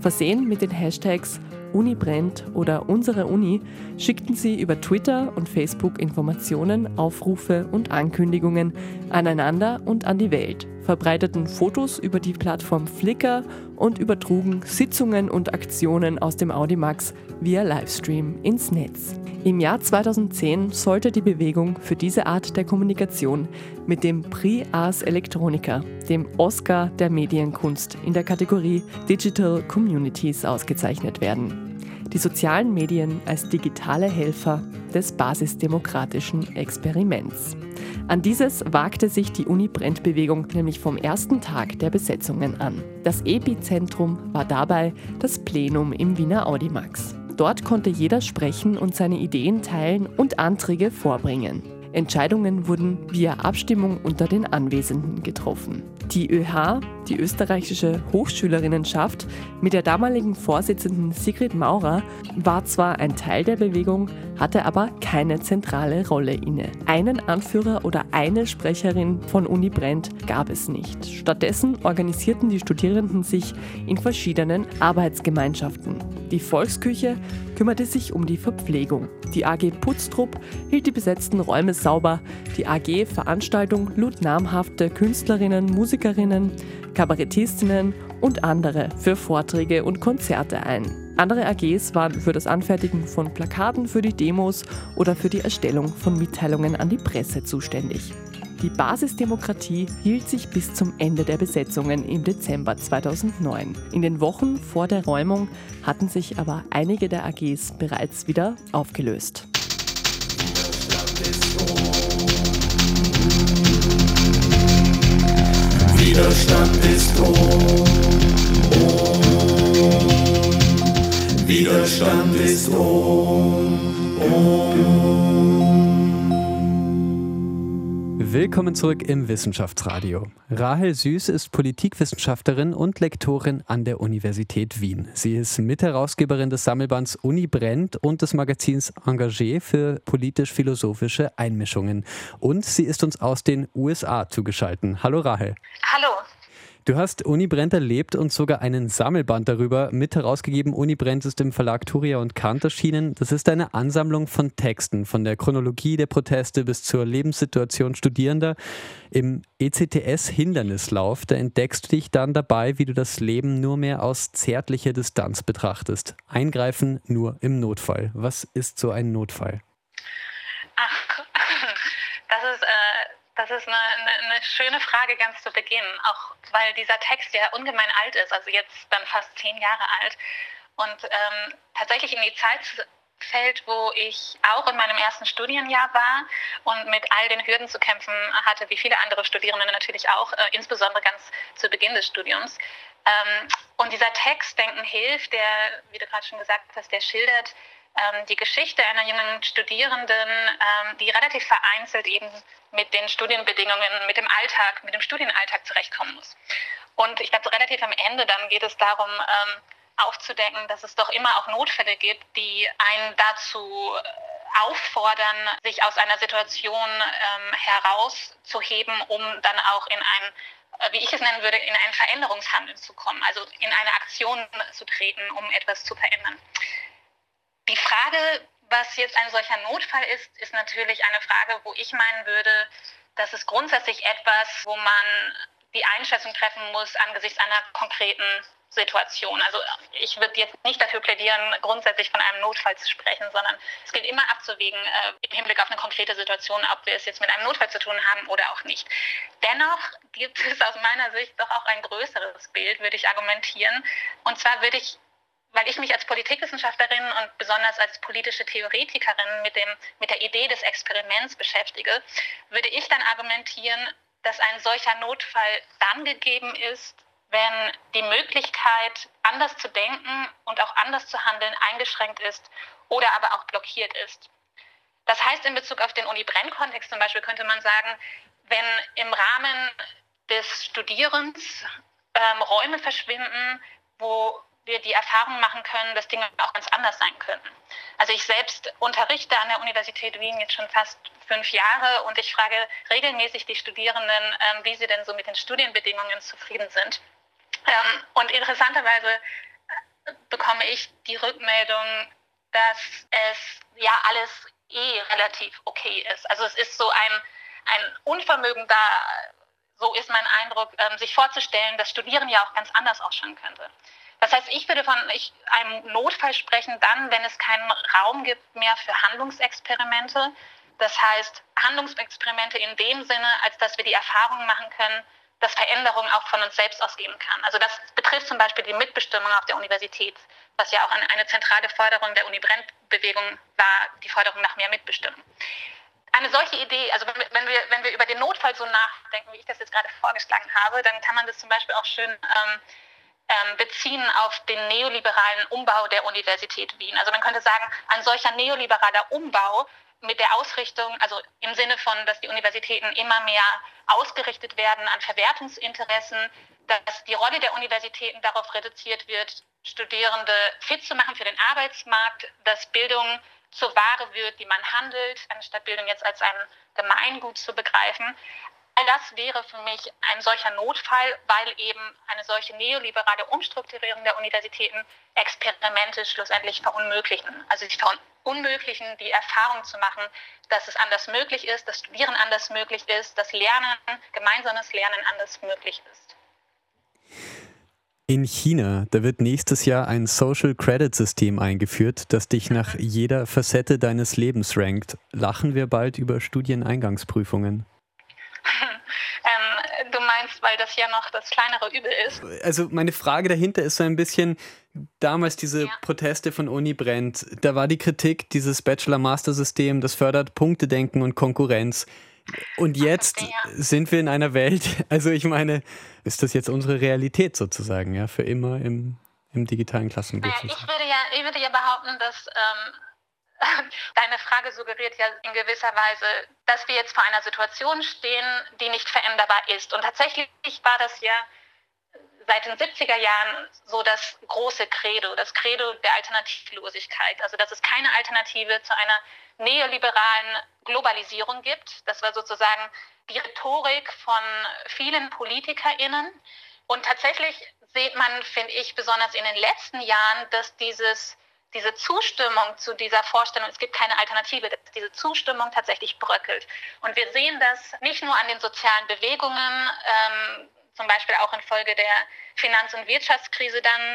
Versehen mit den Hashtags Uni Brennt oder Unsere Uni schickten sie über Twitter und Facebook Informationen, Aufrufe und Ankündigungen aneinander und an die Welt, verbreiteten Fotos über die Plattform Flickr und übertrugen Sitzungen und Aktionen aus dem Audimax via Livestream ins Netz. Im Jahr 2010 sollte die Bewegung für diese Art der Kommunikation mit dem Prix Ars Electronica, dem Oscar der Medienkunst, in der Kategorie Digital Communities ausgezeichnet werden. Die sozialen Medien als digitale Helfer des basisdemokratischen Experiments. An dieses wagte sich die Uni Brennt-Bewegung nämlich vom ersten Tag der Besetzungen an. Das Epizentrum war dabei das Plenum im Wiener Audimax. Dort konnte jeder sprechen und seine Ideen teilen und Anträge vorbringen. Entscheidungen wurden via Abstimmung unter den Anwesenden getroffen. Die ÖH, die österreichische Hochschülerinnenschaft, mit der damaligen Vorsitzenden Sigrid Maurer, war zwar ein Teil der Bewegung, hatte aber keine zentrale Rolle inne. Einen Anführer oder eine Sprecherin von Uni Brennt gab es nicht. Stattdessen organisierten die Studierenden sich in verschiedenen Arbeitsgemeinschaften. Die Volksküche kümmerte sich um die Verpflegung. Die AG Putztrupp hielt die besetzten Räume sauber. Die AG Veranstaltung lud namhafte Künstlerinnen, Musikerinnen, Kabarettistinnen und andere für Vorträge und Konzerte ein. Andere AGs waren für das Anfertigen von Plakaten für die Demos oder für die Erstellung von Mitteilungen an die Presse zuständig. Die Basisdemokratie hielt sich bis zum Ende der Besetzungen im Dezember 2009. In den Wochen vor der Räumung hatten sich aber einige der AGs bereits wieder aufgelöst. Widerstand ist um. Widerstand ist um. Willkommen zurück im Wissenschaftsradio. Rahel Süß ist Politikwissenschaftlerin und Lektorin an der Universität Wien. Sie ist Mitherausgeberin des Sammelbands Uni Brennt und des Magazins Engagé für politisch-philosophische Einmischungen. Und sie ist uns aus den USA zugeschaltet. Hallo Rahel. Hallo. Du hast Uni Brennt erlebt und sogar einen Sammelband darüber mit herausgegeben. Uni Brennt ist im Verlag Turia und Kant erschienen. Das ist eine Ansammlung von Texten, von der Chronologie der Proteste bis zur Lebenssituation Studierender. Im ECTS-Hindernislauf, da entdeckst du dich dann dabei, wie du das Leben nur mehr aus zärtlicher Distanz betrachtest. Eingreifen nur im Notfall. Was ist so ein Notfall? Ach, das ist eine schöne Frage ganz zu Beginn, auch weil dieser Text ja ungemein alt ist, also jetzt dann fast 10 Jahre alt und tatsächlich in die Zeit fällt, wo ich auch in meinem ersten Studienjahr war und mit all den Hürden zu kämpfen hatte, wie viele andere Studierende natürlich auch, insbesondere ganz zu Beginn des Studiums. Und dieser Text, Denken hilft, der, wie du gerade schon gesagt hast, der schildert die Geschichte einer jungen Studierenden, die relativ vereinzelt eben mit den Studienbedingungen, mit dem Alltag, mit dem Studienalltag zurechtkommen muss. Und ich glaube, relativ am Ende dann geht es darum, aufzudecken, dass es doch immer auch Notfälle gibt, die einen dazu auffordern, sich aus einer Situation herauszuheben, um dann auch in ein, wie ich es nennen würde, in einen Veränderungshandel zu kommen, also in eine Aktion zu treten, um etwas zu verändern. Die Frage, was jetzt ein solcher Notfall ist, ist natürlich eine Frage, wo ich meinen würde, das ist grundsätzlich etwas, wo man die Einschätzung treffen muss angesichts einer konkreten Situation. Also ich würde jetzt nicht dafür plädieren, grundsätzlich von einem Notfall zu sprechen, sondern es gilt immer abzuwägen im Hinblick auf eine konkrete Situation, ob wir es jetzt mit einem Notfall zu tun haben oder auch nicht. Dennoch gibt es aus meiner Sicht doch auch ein größeres Bild, würde ich argumentieren. Und zwar würde ich, weil ich mich als Politikwissenschaftlerin und besonders als politische Theoretikerin mit der Idee des Experiments beschäftige, würde ich dann argumentieren, dass ein solcher Notfall dann gegeben ist, wenn die Möglichkeit, anders zu denken und auch anders zu handeln, eingeschränkt ist oder aber auch blockiert ist. Das heißt, in Bezug auf den Uni-Brenn-Kontext zum Beispiel könnte man sagen, wenn im Rahmen des Studierens Räume verschwinden, wo wir die Erfahrung machen können, dass Dinge auch ganz anders sein können. Also ich selbst unterrichte an der Universität Wien jetzt schon fast 5 Jahre und ich frage regelmäßig die Studierenden, wie sie denn so mit den Studienbedingungen zufrieden sind. Und interessanterweise bekomme ich die Rückmeldung, dass es ja alles relativ okay ist. Also es ist so ein Unvermögen da, so ist mein Eindruck, sich vorzustellen, dass Studieren ja auch ganz anders ausschauen könnte. Das heißt, ich würde von einem Notfall sprechen, dann, wenn es keinen Raum gibt mehr für Handlungsexperimente. Das heißt, Handlungsexperimente in dem Sinne, als dass wir die Erfahrung machen können, dass Veränderung auch von uns selbst ausgehen kann. Also das betrifft zum Beispiel die Mitbestimmung auf der Universität, was ja auch eine zentrale Forderung der Uni-Brennt-Bewegung war, die Forderung nach mehr Mitbestimmung. Eine solche Idee, also wenn wir über den Notfall so nachdenken, wie ich das jetzt gerade vorgeschlagen habe, dann kann man das zum Beispiel auch schön beziehen auf den neoliberalen Umbau der Universität Wien. Also man könnte sagen, ein solcher neoliberaler Umbau mit der Ausrichtung, also im Sinne von, dass die Universitäten immer mehr ausgerichtet werden an Verwertungsinteressen, dass die Rolle der Universitäten darauf reduziert wird, Studierende fit zu machen für den Arbeitsmarkt, dass Bildung zur Ware wird, die man handelt, anstatt Bildung jetzt als ein Gemeingut zu begreifen. All das wäre für mich ein solcher Notfall, weil eben eine solche neoliberale Umstrukturierung der Universitäten Experimente schlussendlich verunmöglichen. Also sie verunmöglichen, die Erfahrung zu machen, dass es anders möglich ist, dass Studieren anders möglich ist, dass Lernen, gemeinsames Lernen anders möglich ist. In China, da wird nächstes Jahr ein Social Credit System eingeführt, das dich nach jeder Facette deines Lebens rankt. Lachen wir bald über Studieneingangsprüfungen? Du meinst, weil das ja noch das kleinere Übel ist? Also meine Frage dahinter ist so ein bisschen, damals diese Proteste von Uni brennt, da war die Kritik, dieses Bachelor-Master-System, das fördert Punktedenken und Konkurrenz. Und jetzt sind wir in einer Welt, also ich meine, ist das jetzt unsere Realität sozusagen, ja, für immer im digitalen Klassenbuch? Naja, ich würde ja behaupten, dass deine Frage suggeriert ja in gewisser Weise, dass wir jetzt vor einer Situation stehen, die nicht veränderbar ist. Und tatsächlich war das ja seit den 70er Jahren so das große Credo, das Credo der Alternativlosigkeit. Also dass es keine Alternative zu einer neoliberalen Globalisierung gibt. Das war sozusagen die Rhetorik von vielen PolitikerInnen. Und tatsächlich sieht man, finde ich, besonders in den letzten Jahren, dass diese Zustimmung zu dieser Vorstellung, es gibt keine Alternative, dass diese Zustimmung tatsächlich bröckelt. Und wir sehen das nicht nur an den sozialen Bewegungen, zum Beispiel auch infolge der Finanz- und Wirtschaftskrise dann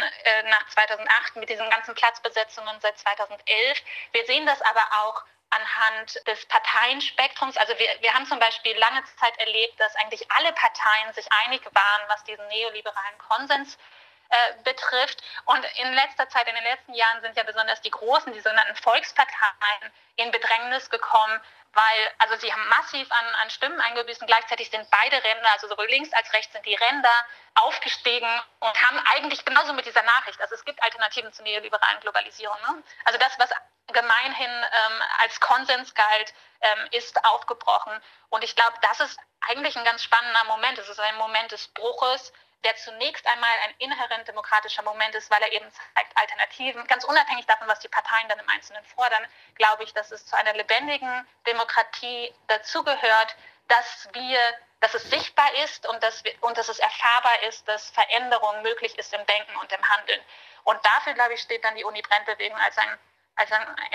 nach 2008 mit diesen ganzen Platzbesetzungen seit 2011. Wir sehen das aber auch anhand des Parteienspektrums. Also wir haben zum Beispiel lange Zeit erlebt, dass eigentlich alle Parteien sich einig waren, was diesen neoliberalen Konsens betrifft. Und in letzter Zeit, in den letzten Jahren sind ja besonders die großen, die sogenannten Volksparteien in Bedrängnis gekommen, weil, also sie haben massiv an Stimmen eingebüßt und gleichzeitig sind beide Ränder, also sowohl links als rechts sind die Ränder aufgestiegen und haben eigentlich genauso mit dieser Nachricht, also es gibt Alternativen zur neoliberalen Globalisierung, ne? Also das, was gemeinhin als Konsens galt, ist aufgebrochen und ich glaube, das ist eigentlich ein ganz spannender Moment, es ist ein Moment des Bruches, der zunächst einmal ein inhärent demokratischer Moment ist, weil er eben zeigt Alternativen, ganz unabhängig davon, was die Parteien dann im Einzelnen fordern, glaube ich, dass es zu einer lebendigen Demokratie dazugehört, dass es sichtbar ist und dass es erfahrbar ist, dass Veränderung möglich ist im Denken und im Handeln. Und dafür, glaube ich, steht dann die Uni Brennt-Bewegung als ein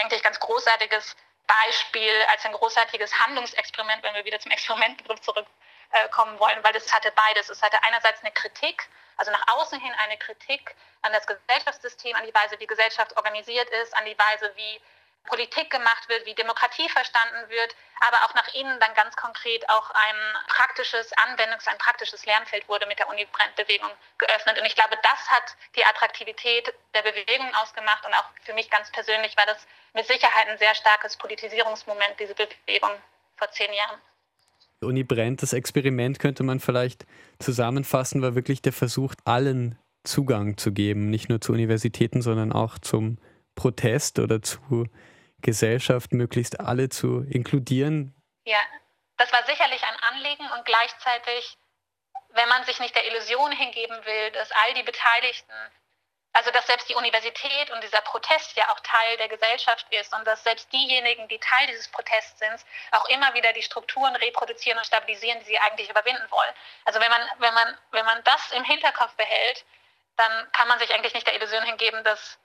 eigentlich ganz großartiges Beispiel, als ein großartiges Handlungsexperiment, wenn wir wieder zum Experimentbegriff zurückkommen wollen, weil es hatte beides. Es hatte einerseits eine Kritik, also nach außen hin eine Kritik an das Gesellschaftssystem, an die Weise, wie Gesellschaft organisiert ist, an die Weise, wie Politik gemacht wird, wie Demokratie verstanden wird, aber auch nach innen dann ganz konkret auch ein praktisches Lernfeld wurde mit der Uni Brennt-Bewegung geöffnet. Und ich glaube, das hat die Attraktivität der Bewegung ausgemacht und auch für mich ganz persönlich war das mit Sicherheit ein sehr starkes Politisierungsmoment, diese Bewegung vor 10 Jahren. Uni Brennt, das Experiment könnte man vielleicht zusammenfassen, war wirklich der Versuch, allen Zugang zu geben, nicht nur zu Universitäten, sondern auch zum Protest oder zu Gesellschaft, möglichst alle zu inkludieren. Ja, das war sicherlich ein Anliegen und gleichzeitig, wenn man sich nicht der Illusion hingeben will, dass all die Beteiligten, also dass selbst die Universität und dieser Protest ja auch Teil der Gesellschaft ist und dass selbst diejenigen, die Teil dieses Protests sind, auch immer wieder die Strukturen reproduzieren und stabilisieren, die sie eigentlich überwinden wollen. Also wenn man das im Hinterkopf behält, dann kann man sich eigentlich nicht der Illusion hingeben, dass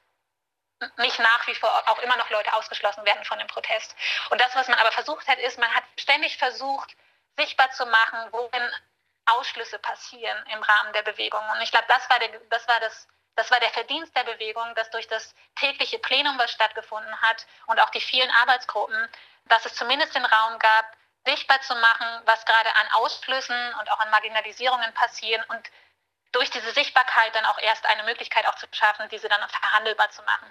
nicht nach wie vor auch immer noch Leute ausgeschlossen werden von dem Protest. Und das, was man aber versucht hat, ist, man hat ständig versucht, sichtbar zu machen, worin Ausschlüsse passieren im Rahmen der Bewegung. Und ich glaube, das war der Verdienst der Bewegung, dass durch das tägliche Plenum, was stattgefunden hat und auch die vielen Arbeitsgruppen, dass es zumindest den Raum gab, sichtbar zu machen, was gerade an Ausschlüssen und auch an Marginalisierungen passieren und durch diese Sichtbarkeit dann auch erst eine Möglichkeit auch zu schaffen, diese dann verhandelbar zu machen.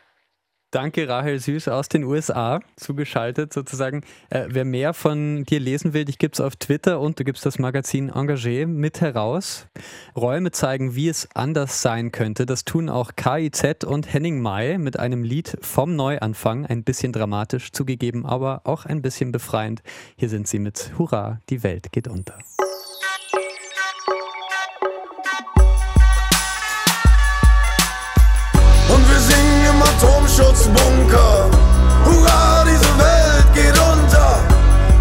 Danke, Rahel Süß aus den USA, zugeschaltet sozusagen. Wer mehr von dir lesen will, dich gibt's auf Twitter und du gibst das Magazin Engagé mit heraus. Räume zeigen, wie es anders sein könnte. Das tun auch K.I.Z. und Henning May mit einem Lied vom Neuanfang. Ein bisschen dramatisch zugegeben, aber auch ein bisschen befreiend. Hier sind sie mit Hurra, die Welt geht unter. Atomschutzbunker. Hurra, diese Welt geht unter.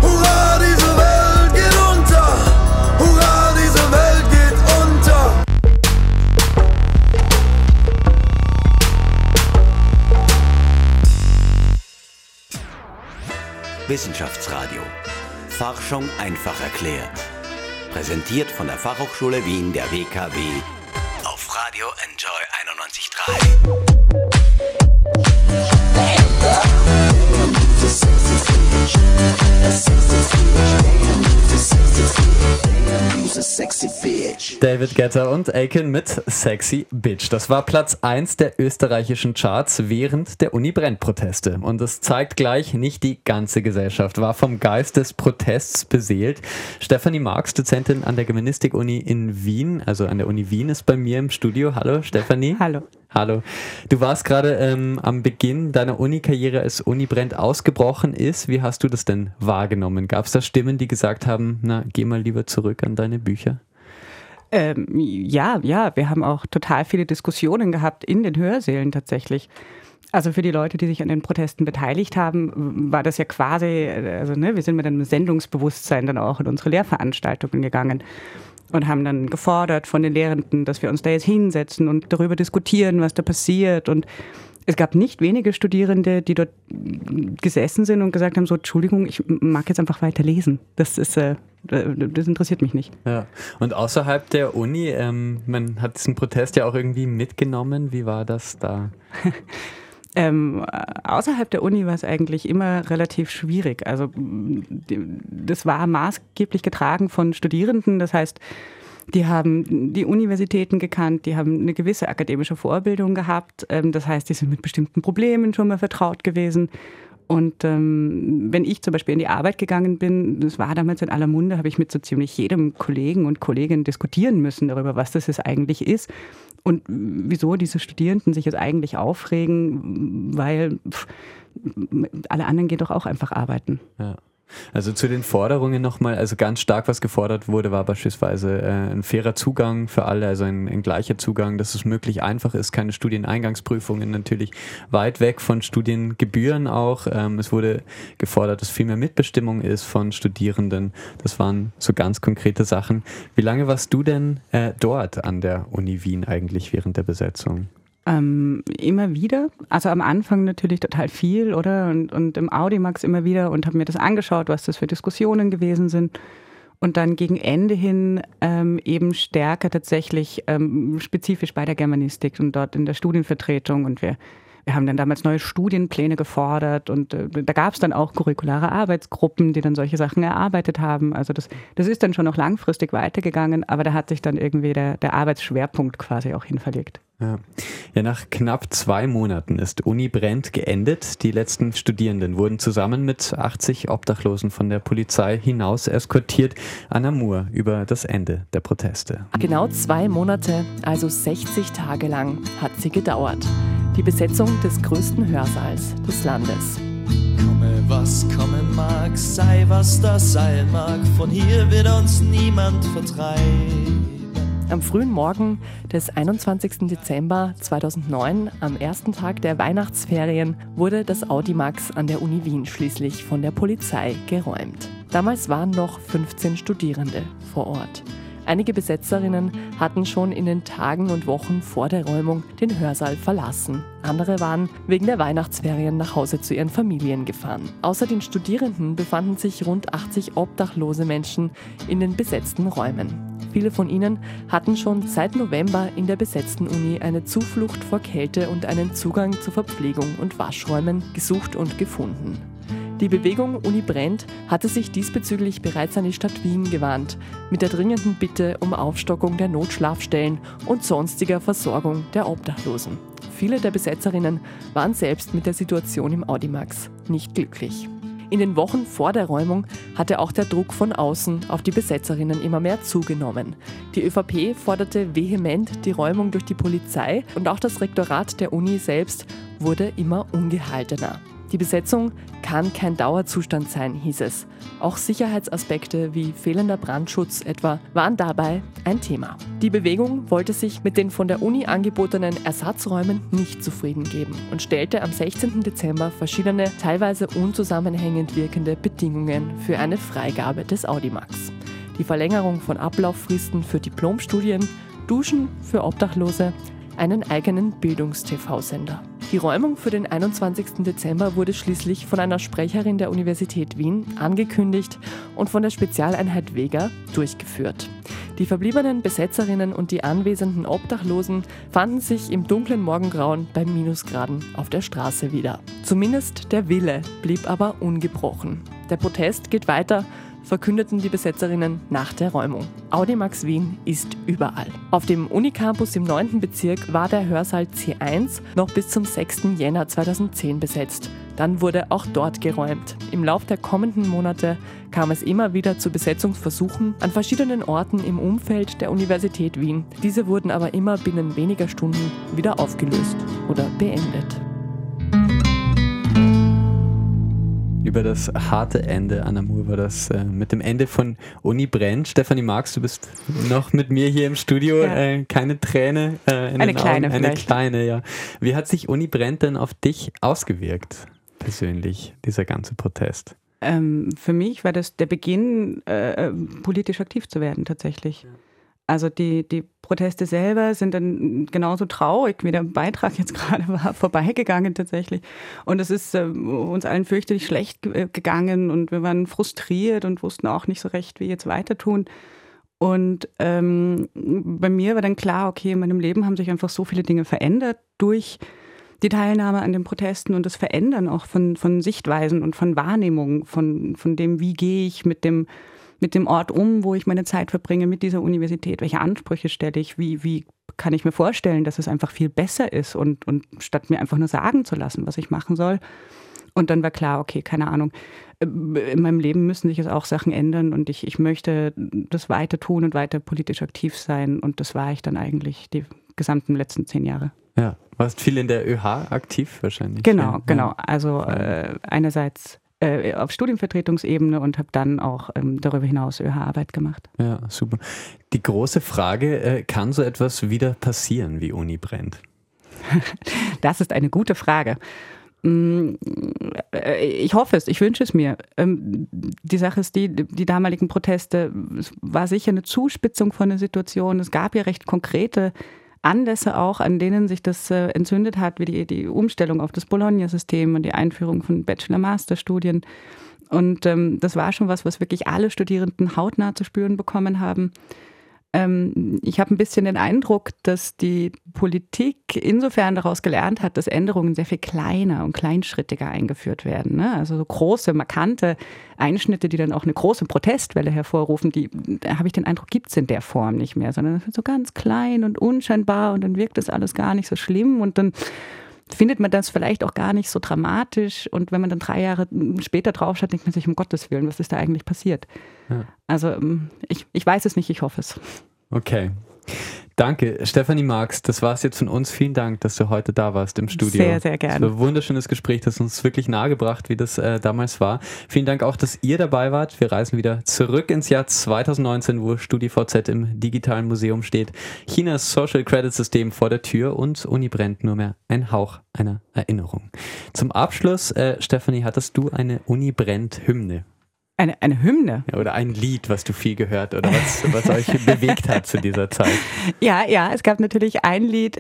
Hurra, diese Welt geht unter. Hurra, diese Welt geht unter. Wissenschaftsradio. Forschung einfach erklärt. Präsentiert von der Fachhochschule Wien der WKW. Auf Radio Enjoy 91.3. David Guetta und Akin mit Sexy Bitch. Das war Platz 1 der österreichischen Charts während der Uni Brennt-Proteste. Und es zeigt gleich, nicht die ganze Gesellschaft war vom Geist des Protests beseelt. Stefanie Marx, Dozentin an der Germanistik-Uni in Wien, also an der Uni Wien, ist bei mir im Studio. Hallo Stefanie. Hallo. Hallo. Du warst gerade am Beginn deiner Uni-Karriere, als Uni Brennt ausgebrochen ist. Wie hast du das denn wahrgenommen? Gab es da Stimmen, die gesagt haben, na, geh mal lieber zurück an deine Bücher? Ja, wir haben auch total viele Diskussionen gehabt in den Hörsälen tatsächlich. Also für die Leute, die sich an den Protesten beteiligt haben, war das ja quasi, wir sind mit einem Sendungsbewusstsein dann auch in unsere Lehrveranstaltungen gegangen. Und haben dann gefordert von den Lehrenden, dass wir uns da jetzt hinsetzen und darüber diskutieren, was da passiert. Und es gab nicht wenige Studierende, die dort gesessen sind und gesagt haben, so, Entschuldigung, ich mag jetzt einfach weiterlesen. Das interessiert mich nicht. Ja. Und außerhalb der Uni, man hat diesen Protest ja auch irgendwie mitgenommen. Wie war das da? Außerhalb der Uni war es eigentlich immer relativ schwierig. Also das war maßgeblich getragen von Studierenden. Das heißt, die haben die Universitäten gekannt, die haben eine gewisse akademische Vorbildung gehabt. Das heißt, die sind mit bestimmten Problemen schon mal vertraut gewesen. Und wenn ich zum Beispiel in die Arbeit gegangen bin, das war damals in aller Munde, habe ich mit so ziemlich jedem Kollegen und Kollegin diskutieren müssen darüber, was das jetzt eigentlich ist und wieso diese Studierenden sich jetzt eigentlich aufregen, weil alle anderen gehen doch auch einfach arbeiten. Ja. Also zu den Forderungen nochmal, also ganz stark was gefordert wurde, war beispielsweise ein fairer Zugang für alle, also ein gleicher Zugang, dass es möglich einfach ist, keine Studieneingangsprüfungen, natürlich weit weg von Studiengebühren auch. Es wurde gefordert, dass viel mehr Mitbestimmung ist von Studierenden. Das waren so ganz konkrete Sachen. Wie lange warst du denn dort an der Uni Wien eigentlich während der Besetzung? Immer wieder, also am Anfang natürlich total viel, oder? Und im Audimax immer wieder und habe mir das angeschaut, was das für Diskussionen gewesen sind. Und dann gegen Ende hin eben stärker tatsächlich spezifisch bei der Germanistik und dort in der Studienvertretung. Und wir haben dann damals neue Studienpläne gefordert und da gab es dann auch curriculare Arbeitsgruppen, die dann solche Sachen erarbeitet haben. Also das ist dann schon noch langfristig weitergegangen, aber da hat sich dann irgendwie der Arbeitsschwerpunkt quasi auch hinverlegt. Ja, nach knapp 2 Monaten ist Uni brennt geendet. Die letzten Studierenden wurden zusammen mit 80 Obdachlosen von der Polizei hinaus eskortiert. Anna Moore über das Ende der Proteste. Genau 2 Monate, also 60 Tage lang, hat sie gedauert. Die Besetzung des größten Hörsaals des Landes. Komme, was kommen mag, sei, was das sein mag, von hier wird uns niemand vertreiben. Am frühen Morgen des 21. Dezember 2009, am ersten Tag der Weihnachtsferien, wurde das Audimax an der Uni Wien schließlich von der Polizei geräumt. Damals waren noch 15 Studierende vor Ort. Einige Besetzerinnen hatten schon in den Tagen und Wochen vor der Räumung den Hörsaal verlassen. Andere waren wegen der Weihnachtsferien nach Hause zu ihren Familien gefahren. Außer den Studierenden befanden sich rund 80 obdachlose Menschen in den besetzten Räumen. Viele von ihnen hatten schon seit November in der besetzten Uni eine Zuflucht vor Kälte und einen Zugang zu Verpflegung und Waschräumen gesucht und gefunden. Die Bewegung Uni brennt hatte sich diesbezüglich bereits an die Stadt Wien gewandt, mit der dringenden Bitte um Aufstockung der Notschlafstellen und sonstiger Versorgung der Obdachlosen. Viele der Besetzerinnen waren selbst mit der Situation im Audimax nicht glücklich. In den Wochen vor der Räumung hatte auch der Druck von außen auf die Besetzerinnen immer mehr zugenommen. Die ÖVP forderte vehement die Räumung durch die Polizei und auch das Rektorat der Uni selbst wurde immer ungehaltener. Die Besetzung kann kein Dauerzustand sein, hieß es. Auch Sicherheitsaspekte wie fehlender Brandschutz etwa waren dabei ein Thema. Die Bewegung wollte sich mit den von der Uni angebotenen Ersatzräumen nicht zufrieden geben und stellte am 16. Dezember verschiedene, teilweise unzusammenhängend wirkende Bedingungen für eine Freigabe des Audimax. Die Verlängerung von Ablauffristen für Diplomstudien, Duschen für Obdachlose, einen eigenen Bildungs-TV-Sender. Die Räumung für den 21. Dezember wurde schließlich von einer Sprecherin der Universität Wien angekündigt und von der Spezialeinheit WEGA durchgeführt. Die verbliebenen Besetzerinnen und die anwesenden Obdachlosen fanden sich im dunklen Morgengrauen bei Minusgraden auf der Straße wieder. Zumindest der Wille blieb aber ungebrochen. Der Protest geht weiter, verkündeten die Besetzerinnen nach der Räumung. Audimax Wien ist überall. Auf dem Unicampus im 9. Bezirk war der Hörsaal C1 noch bis zum 6. Jänner 2010 besetzt. Dann wurde auch dort geräumt. Im Lauf der kommenden Monate kam es immer wieder zu Besetzungsversuchen an verschiedenen Orten im Umfeld der Universität Wien. Diese wurden aber immer binnen weniger Stunden wieder aufgelöst oder beendet. Über das harte Ende, Anna Moore, war das mit dem Ende von Uni brennt. Stefanie Marx, du bist noch mit mir hier im Studio. Ja. Keine Träne in den Augen. Eine kleine, ja. Wie hat sich Uni brennt denn auf dich ausgewirkt, persönlich, dieser ganze Protest? Für mich war das der Beginn, politisch aktiv zu werden, tatsächlich. Ja. Also die Proteste selber sind dann genauso traurig, wie der Beitrag jetzt gerade war, vorbeigegangen tatsächlich. Und es ist uns allen fürchterlich schlecht gegangen und wir waren frustriert und wussten auch nicht so recht, wie jetzt weiter tun. Und bei mir war dann klar, okay, in meinem Leben haben sich einfach so viele Dinge verändert durch die Teilnahme an den Protesten und das Verändern auch von Sichtweisen und von Wahrnehmung, von dem, wie gehe ich mit dem Ort um, wo ich meine Zeit verbringe, mit dieser Universität, welche Ansprüche stelle ich, wie kann ich mir vorstellen, dass es einfach viel besser ist und statt mir einfach nur sagen zu lassen, was ich machen soll. Und dann war klar, okay, keine Ahnung, in meinem Leben müssen sich jetzt auch Sachen ändern und ich möchte das weiter tun und weiter politisch aktiv sein. Und das war ich dann eigentlich die gesamten letzten 10 Jahre. Ja, warst viel in der ÖH aktiv wahrscheinlich. Genau. Also einerseits auf Studienvertretungsebene und habe dann auch darüber hinaus ÖH-Arbeit gemacht. Ja, super. Die große Frage, kann so etwas wieder passieren wie Uni brennt? Das ist eine gute Frage. Ich hoffe es, ich wünsche es mir. Die Sache ist die damaligen Proteste, es war sicher eine Zuspitzung von der Situation. Es gab ja recht konkrete Anlässe auch, an denen sich das entzündet hat, wie die Umstellung auf das Bologna-System und die Einführung von Bachelor-Master-Studien. Und das war schon was wirklich alle Studierenden hautnah zu spüren bekommen haben. Ich habe ein bisschen den Eindruck, dass die Politik insofern daraus gelernt hat, dass Änderungen sehr viel kleiner und kleinschrittiger eingeführt werden. Ne? Also so große, markante Einschnitte, die dann auch eine große Protestwelle hervorrufen, die, da habe ich den Eindruck, gibt es in der Form nicht mehr, sondern es wird so ganz klein und unscheinbar und dann wirkt das alles gar nicht so schlimm und dann findet man das vielleicht auch gar nicht so dramatisch. Und wenn man dann 3 Jahre später draufschaut, denkt man sich, um Gottes Willen, was ist da eigentlich passiert? Ja. Also ich weiß es nicht, ich hoffe es. Okay. Danke, Stefanie Marx. Das war es jetzt von uns. Vielen Dank, dass du heute da warst im Studio. Sehr, sehr gerne. Es war ein wunderschönes Gespräch, das uns wirklich nahe gebracht, wie das damals war. Vielen Dank auch, dass ihr dabei wart. Wir reisen wieder zurück ins Jahr 2019, wo StudiVZ im digitalen Museum steht. Chinas Social Credit System vor der Tür und Uni brennt nur mehr ein Hauch einer Erinnerung. Zum Abschluss, Stefanie, hattest du eine Uni brennt Hymne? Eine Hymne? Ja, oder ein Lied, was du viel gehört oder was euch bewegt hat zu dieser Zeit. Ja, es gab natürlich ein Lied,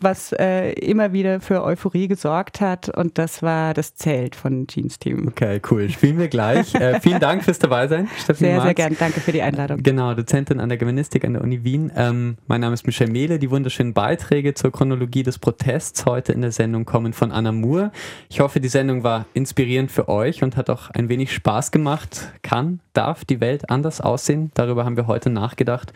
was immer wieder für Euphorie gesorgt hat und das war das Zelt von Jeans Team. Okay, cool. Spielen wir gleich. Vielen Dank fürs Dabeisein, Stefanie Marx. Sehr, sehr gern. Danke für die Einladung. Genau, Dozentin an der Germanistik an der Uni Wien. Mein Name ist Michel Mehle. Die wunderschönen Beiträge zur Chronologie des Protests heute in der Sendung kommen von Anna Moore. Ich hoffe, die Sendung war inspirierend für euch und hat auch ein wenig Spaß gemacht. Kann, darf die Welt anders aussehen? Darüber haben wir heute nachgedacht.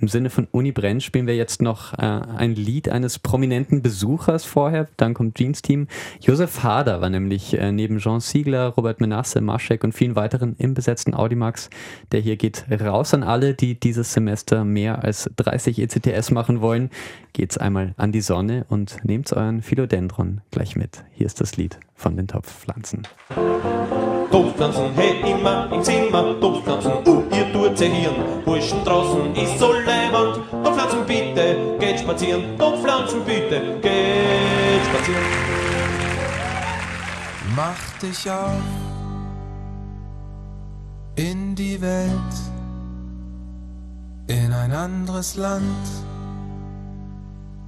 Im Sinne von Uni brennt spielen wir jetzt noch ein Lied eines prominenten Besuchers vorher. Dann kommt Jeans Team. Josef Hader war nämlich neben Jean Ziegler, Robert Menasse, Maschek und vielen weiteren im besetzten Audimax. Der hier geht raus an alle, die dieses Semester mehr als 30 ECTS machen wollen. Geht's einmal an die Sonne und nehmt euren Philodendron gleich mit. Hier ist das Lied von den Topfpflanzen. Topfpflanzen, hey, immer im Zimmer, Topfpflanzen, ihr tut's ihr Hirn, Burschen draußen ist so leibend. Topfpflanzen, bitte, geht spazieren, Topfpflanzen, bitte, geht spazieren. Mach dich auf in die Welt, in ein anderes Land,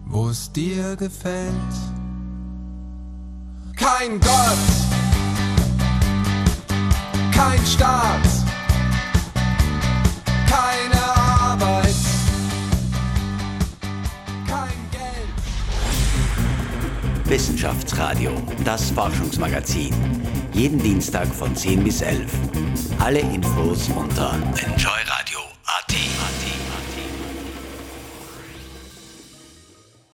wo's dir gefällt. Kein Gott! Kein Staat, keine Arbeit, kein Geld. Wissenschaftsradio, das Forschungsmagazin. Jeden Dienstag von 10 bis 11. Alle Infos unter Enjoy Radio.